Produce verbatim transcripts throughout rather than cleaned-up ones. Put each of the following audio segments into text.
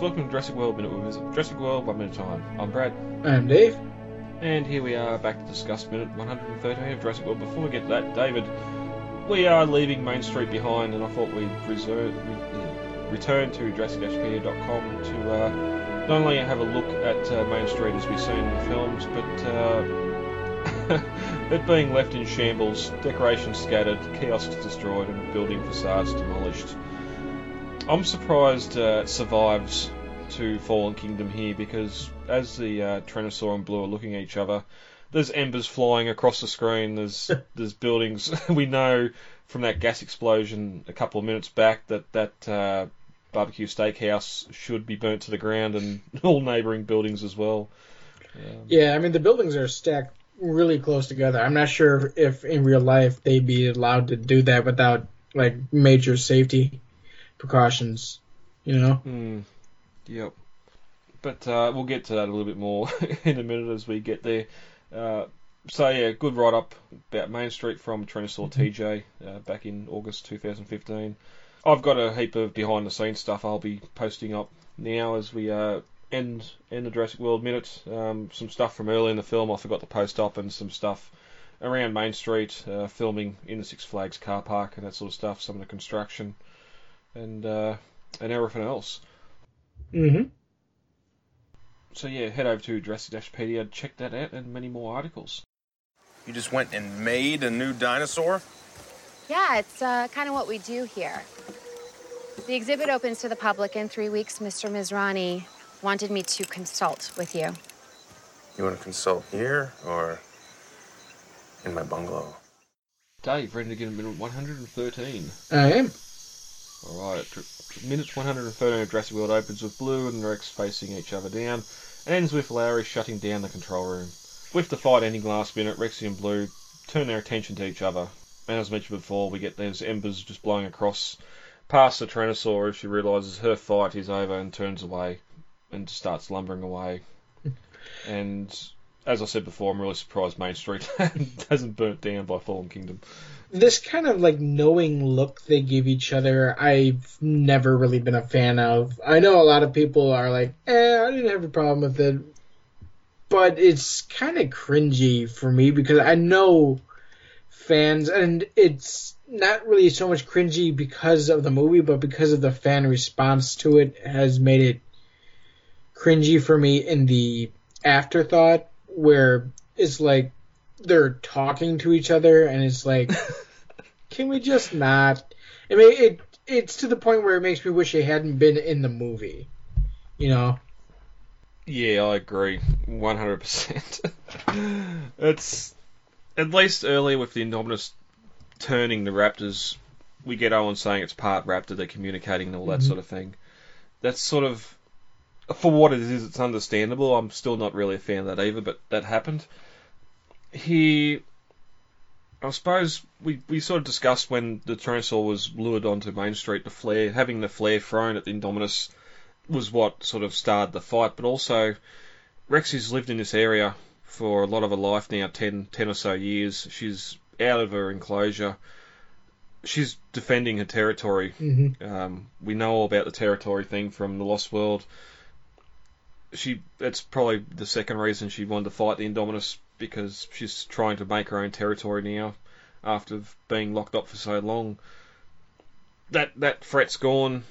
Welcome to Jurassic World Minute with us. Jurassic World One Minute Time. I'm Brad. I'm Dave. And here we are back to discuss Minute one hundred thirteen of Jurassic World. Before we get to that, David, we are leaving Main Street behind, and I thought we'd reserve, return to Jurassic H P dot com to uh, not only have a look at uh, Main Street as we've seen in the films, but uh, it being left in shambles, decorations scattered, kiosks destroyed, and building facades demolished. I'm surprised uh, it survives to Fallen Kingdom here, because as the uh, Trenosaur and Blue are looking at each other, there's embers flying across the screen, there's there's buildings. We know from that gas explosion a couple of minutes back that that uh, barbecue steakhouse should be burnt to the ground, and all neighbouring buildings as well. Um, yeah, I mean, the buildings are stacked really close together. I'm not sure if in real life they'd be allowed to do that without like major safety precautions, you know? Mm, yep. But uh, we'll get to that a little bit more in a minute as we get there. Uh, so, yeah, good write-up about Main Street from Trenosaur T J uh, back in August twenty fifteen. I've got a heap of behind-the-scenes stuff I'll be posting up now as we uh, end, end the Jurassic World Minute. Um, some stuff from early in the film I forgot to post up, and some stuff around Main Street, uh, filming in the Six Flags car park and that sort of stuff, some of the construction. And uh, and everything else. Mm-hmm. So yeah, head over to Jurassic Dashpedia, check that out, and many more articles. You just went and made a new dinosaur? Yeah, it's uh, kind of what we do here. The exhibit opens to the public in three weeks. Mister Mizrani wanted me to consult with you. You want to consult here, or in my bungalow? Dave, ready to get a minute one hundred thirteen. I am. Alright, minutes one hundred thirteen of Jurassic World opens with Blue and Rex facing each other down, and ends with Lowry shutting down the control room. With the fight ending last minute, Rexy and Blue turn their attention to each other, and as mentioned before, we get those embers just blowing across past the Tyrannosaur as she realises her fight is over and turns away, and starts lumbering away. And as I said before, I'm really surprised Main Street hasn't burnt down by Fallen Kingdom. This kind of, like, knowing look they give each other, I've never really been a fan of. I know a lot of people are like, eh, I didn't have a problem with it. But it's kind of cringy for me, because I know fans, and it's not really so much cringy because of the movie, but because of the fan response to it has made it cringy for me in the afterthought, where it's like, they're talking to each other, and it's like, can we just not? I mean, it it's to the point where it makes me wish it hadn't been in the movie, you know? Yeah, I agree, one hundred percent. It's, at least earlier with the Indominus turning the Raptors, we get Owen saying it's part Raptor, they're communicating and all that mm-hmm. sort of thing. That's sort of, for what it is, it's understandable. I'm still not really a fan of that either, but that happened. He, I suppose we, we sort of discussed when the Tyrannosaur was lured onto Main Street, the flare, having the flare thrown at the Indominus was what sort of started the fight, but also Rexy's lived in this area for a lot of her life now, ten, ten or so years. She's out of her enclosure. She's defending her territory. Mm-hmm. Um, we know all about the territory thing from The Lost World. she that's probably the second reason she wanted to fight the Indominus, because she's trying to make her own territory now after being locked up for so long. That that threat's gone.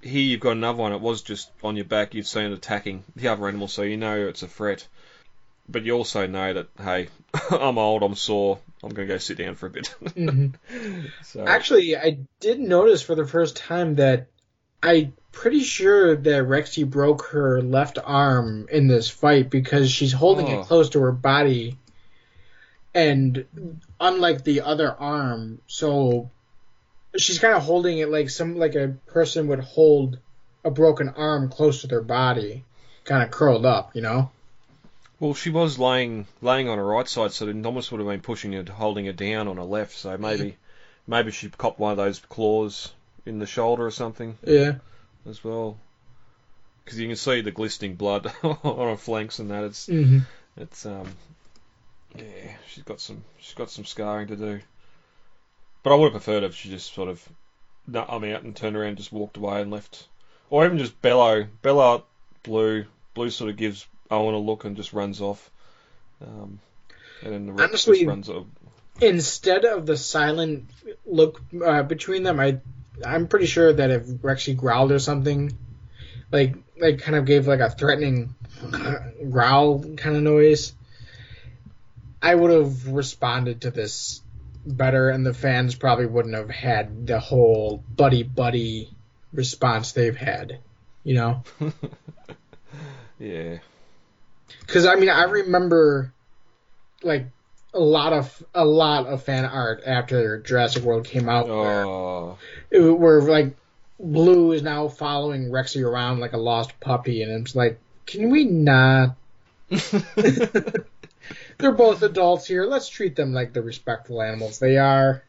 Here you've got another one. It was just on your back. You'd seen it attacking the other animal, so you know it's a threat. But you also know that, hey, I'm old, I'm sore, I'm going to go sit down for a bit. Mm-hmm. So. Actually, I did notice for the first time that I'm pretty sure that Rexy broke her left arm in this fight because she's holding oh. it close to her body, and unlike the other arm, so she's kind of holding it like some like a person would hold a broken arm close to their body, kind of curled up, you know? Well, she was laying laying on her right side, so the Indominus would have been pushing her, holding her down on her left. So maybe maybe she copped one of those claws in the shoulder or something. Yeah. As well, because you can see the glistening blood on her flanks and that. It's mm-hmm. it's um yeah, she's got some she's got some scarring to do. But I would have preferred if she just sort of nut I'm out and turned around, and just walked away and left, or even just bellow bellow blue blue sort of gives. I want to look and just runs off. Um, and then the rest Honestly, just runs off. Instead of the silent look uh, between them, I, I'm pretty sure that if Rexy growled or something, like, like kind of gave like a threatening growl kind of noise, I would have responded to this better, and the fans probably wouldn't have had the whole buddy-buddy response they've had, you know? Yeah. Because, I mean, I remember, like, a lot of a lot of fan art after Jurassic World came out oh. where, it, where, like, Blue is now following Rexy around like a lost puppy, and it's like, can we not? They're both adults here. Let's treat them like the respectful animals they are.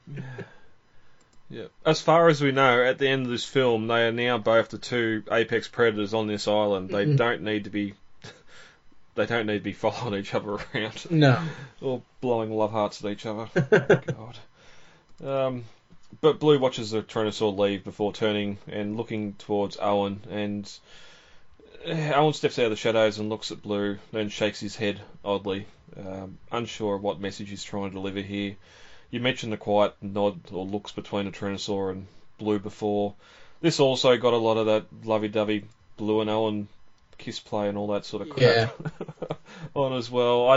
Yeah. As far as we know, at the end of this film, they are now both the two apex predators on this island. They mm-hmm. don't need to be... They don't need to be following each other around. No. Or blowing love hearts at each other. God. Um, but Blue watches the Trenosaur leave before turning and looking towards Owen. And Owen steps out of the shadows and looks at Blue, then shakes his head oddly, um, unsure of what message he's trying to deliver here. You mentioned the quiet nod or looks between the Trenosaur and Blue before. This also got a lot of that lovey-dovey Blue and Owen kiss play and all that sort of crap yeah. on as well. I,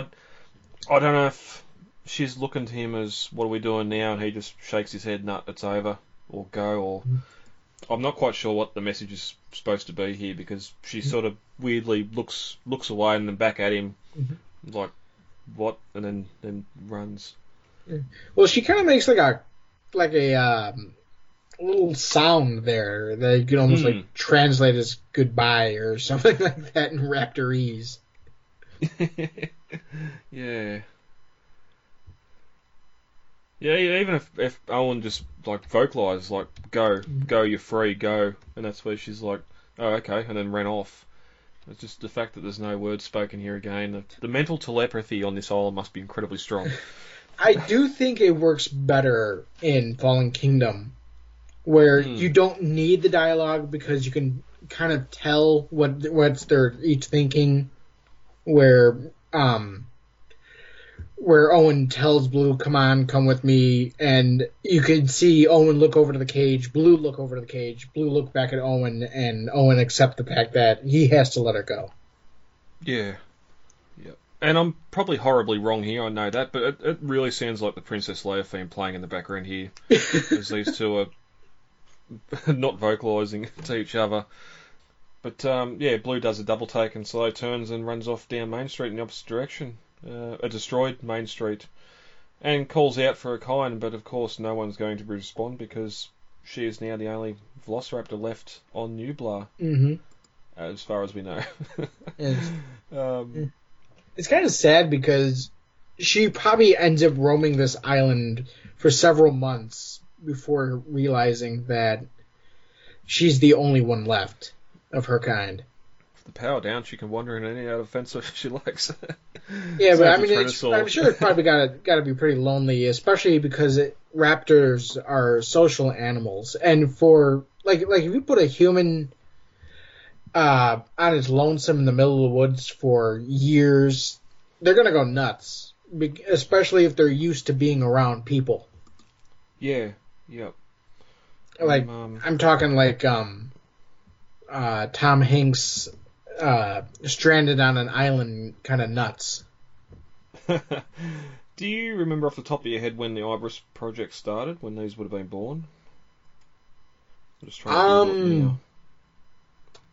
I don't know if she's looking to him as, what are we doing now? And he just shakes his head, nah, it's over, or go, or... Mm. I'm not quite sure what the message is supposed to be here, because she mm. sort of weirdly looks looks away and then back at him, mm-hmm. like, what? And then, then runs. Yeah. Well, she kind of makes like a, like a, um... little sound there that you could almost mm. like translate as goodbye or something like that in Raptorese. yeah. Yeah, even if, if Owen just like vocalized like go, go, you're free, go, and that's where she's like, oh, okay, and then ran off. It's just the fact that there's no words spoken here again. The, the mental telepathy on this island must be incredibly strong. I do think it works better in Fallen Kingdom, where mm. you don't need the dialogue because you can kind of tell what what's they're each thinking. Where um, where Owen tells Blue, "Come on, come with me," and you can see Owen look over to the cage, Blue look over to the cage, Blue look back at Owen, and Owen accept the fact that he has to let her go. Yeah, yeah. And I'm probably horribly wrong here, I know that, but it, it really sounds like the Princess Leia theme playing in the background here, as these two are not vocalising to each other. But um, yeah, Blue does a double take and slow turns and runs off down Main Street in the opposite direction, uh, a destroyed Main Street, and calls out for a kind, but of course no one's going to respond because she is now the only Velociraptor left on Nublar, mm-hmm. as far as we know. Yes. um, it's kind of sad because she probably ends up roaming this island for several months before realizing that she's the only one left of her kind. With the power down, she can wander in any other fence she likes. Yeah, so but I mean, it's, I'm sure it's probably got to be pretty lonely, especially because it, raptors are social animals. And for, like, like if you put a human uh, on his lonesome in the middle of the woods for years, they're going to go nuts, especially if they're used to being around people. Yeah, yep. Like, I'm, um... I'm talking like um, uh, Tom Hanks uh, stranded on an island kind of nuts. Do you remember off the top of your head when the Ibrus project started, when these would have been born? I'm just trying um, to remember now.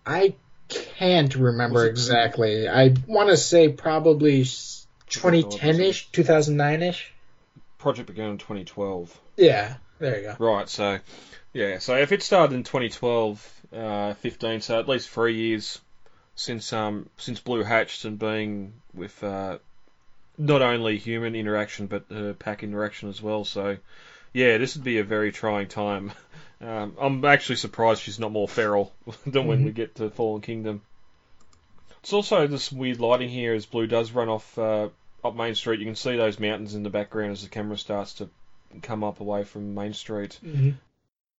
I can't remember exactly. I want to say probably twenty ten-ish, two thousand nine-ish. Project began in twenty twelve. Yeah, there you go. Right, so, yeah, so if it started in twenty twelve, uh, fifteen, so at least three years since um since Blue hatched and being with... Uh, not only human interaction, but uh, pack interaction as well. So, yeah, this would be a very trying time. Um, I'm actually surprised she's not more feral than when mm-hmm. we get to Fallen Kingdom. It's also this weird lighting here as Blue does run off uh, up Main Street. You can see those mountains in the background as the camera starts to come up away from Main Street. Mm-hmm.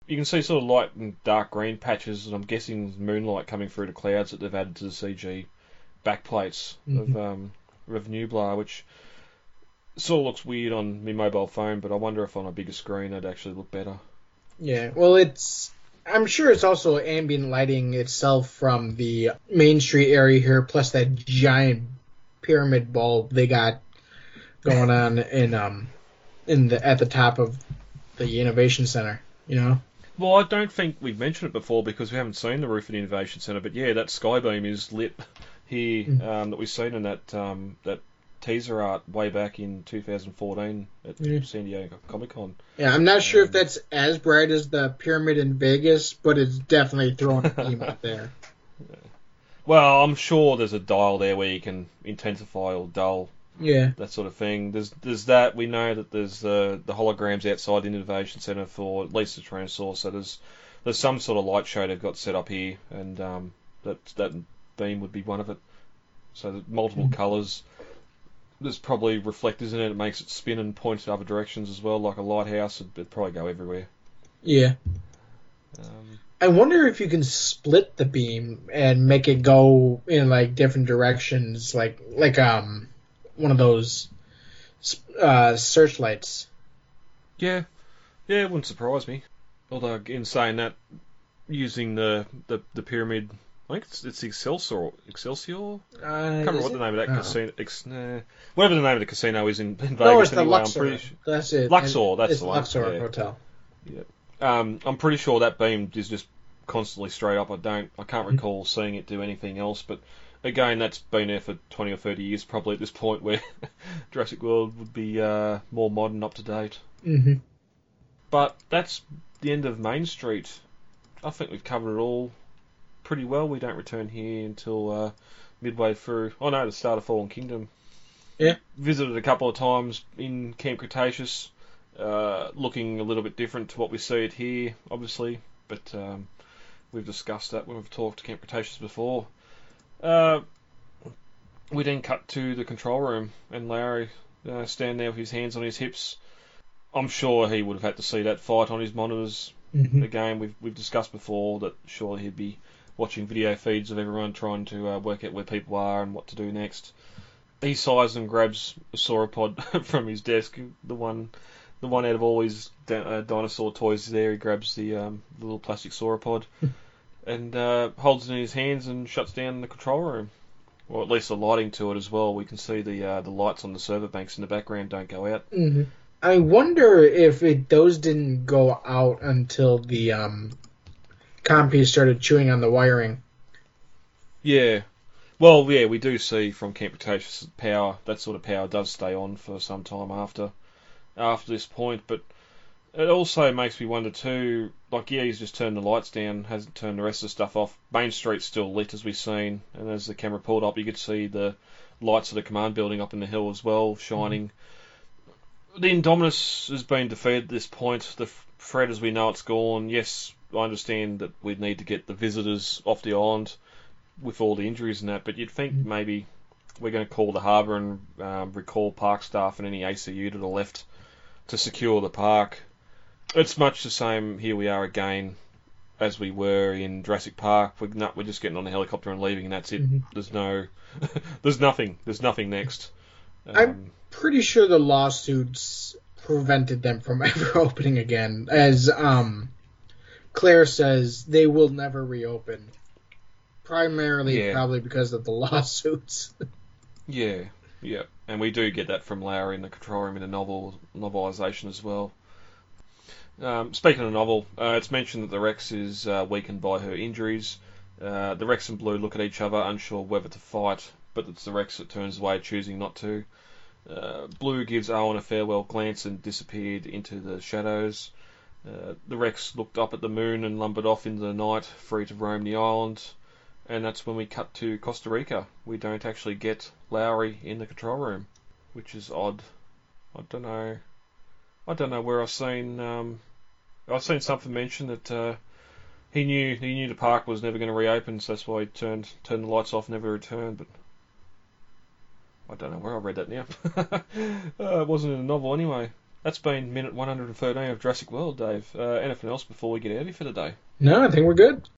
You can see sort of light and dark green patches, and I'm guessing moonlight coming through the clouds that they've added to the C G backplates mm-hmm. of... Um, of Nublar, which sort of looks weird on my mobile phone, but I wonder if on a bigger screen it'd actually look better. Yeah, well, it's... I'm sure it's also ambient lighting itself from the Main Street area here, plus that giant pyramid bulb they got going on in um in the at the top of the Innovation Center, you know? Well, I don't think we've mentioned it before because we haven't seen the roof of the Innovation Center, but yeah, that skybeam is lit... Here, um, that we've seen in that um, that teaser art way back in two thousand fourteen at yeah. San Diego Comic Con. Yeah, I'm not sure um, if that's as bright as the pyramid in Vegas, but it's definitely throwing a beam out there. Yeah. Well, I'm sure there's a dial there where you can intensify or dull. Yeah, that sort of thing. There's there's that. We know that there's uh, the holograms outside the Innovation Center for at least the Trenosaur. So there's there's some sort of light show they've got set up here, and um, that that. beam would be one of it. So there's multiple mm-hmm. colours. There's probably reflectors in it. It makes it spin and point in other directions as well, like a lighthouse. It'd, it'd probably go everywhere. Yeah. Um, I wonder if you can split the beam and make it go in like different directions, like like um one of those uh, searchlights. Yeah, yeah, it wouldn't surprise me. Although in saying that, using the the, the pyramid. I think it's, it's Excelsior. Excelsior? Uh, I can't remember what the name of that no. casino... Ex, uh, whatever the name of the casino is in, in Vegas. No, it's the anyway, Luxor. I'm pretty sure. That's it. Luxor, that's it's the one. Luxor yeah. Hotel. Yeah. Um, I'm pretty sure that beam is just constantly straight up. I don't... I can't mm-hmm. recall seeing it do anything else, but again, that's been there for twenty or thirty years probably at this point where Jurassic World would be uh, more modern, up-to-date. Mm-hmm. But that's the end of Main Street. I think we've covered it all pretty well. We don't return here until uh, midway through. Oh no, the start of Fallen Kingdom. Yeah. Visited a couple of times in Camp Cretaceous, uh, looking a little bit different to what we see it here, obviously. But um, we've discussed that when we've talked to Camp Cretaceous before. Uh, we then cut to the control room, and Lowry uh, standing there with his hands on his hips. I'm sure he would have had to see that fight on his monitors. Mm-hmm. Again, we've we've discussed before that surely he'd be watching video feeds of everyone trying to uh, work out where people are and what to do next. He sighs and grabs a sauropod from his desk, the one the one out of all his da- uh, dinosaur toys there. He grabs the um, little plastic sauropod and uh, holds it in his hands and shuts down the control room. Or at least the lighting to it as well. We can see the uh, the lights on the server banks in the background don't go out. Mm-hmm. I wonder if it, those didn't go out until the... Um... Compy started chewing on the wiring. Yeah. Well, yeah, we do see from Camp Cretaceous power, that sort of power does stay on for some time after after this point, but it also makes me wonder too, like, yeah, he's just turned the lights down, hasn't turned the rest of the stuff off. Main Street's still lit, as we've seen, and as the camera pulled up, you could see the lights of the command building up in the hill as well, shining. Mm-hmm. The Indominus has been defeated at this point. The threat, as we know, it's gone. Yes, I understand that we'd need to get the visitors off the island with all the injuries and that, but you'd think mm-hmm. maybe we're going to call the harbour and um, recall park staff and any A C U to the left to secure the park. It's much the same. Here we are again. as we were in Jurassic Park. We're, not, we're just getting on a helicopter and leaving, and that's it. Mm-hmm. There's no, there's nothing. There's nothing next. Um, I'm pretty sure the lawsuits prevented them from ever opening again. As um, Claire says, they will never reopen. Primarily, yeah. probably because of the lawsuits. yeah, yeah. And we do get that from Lowry in the control room in the novel novelization as well. Um, speaking of novel, uh, it's mentioned that the Rex is uh, weakened by her injuries. Uh, the Rex and Blue look at each other, unsure whether to fight, but it's the Rex that turns away, choosing not to. Uh, Blue gives Owen a farewell glance and disappeared into the shadows. Uh, the Rex looked up at the moon and lumbered off into the night, free to roam the island. And that's when we cut to Costa Rica. We don't actually get Lowry in the control room, which is odd. I don't know. I don't know where I've seen. Um, I've seen something mentioned that uh, he knew he knew the park was never going to reopen, so that's why he turned turned the lights off, never returned. But I don't know where I read that now. uh, it wasn't in the novel anyway. That's been minute one hundred thirteen of Jurassic World, Dave. Uh, anything else before we get out of here for the day? No, I think we're good.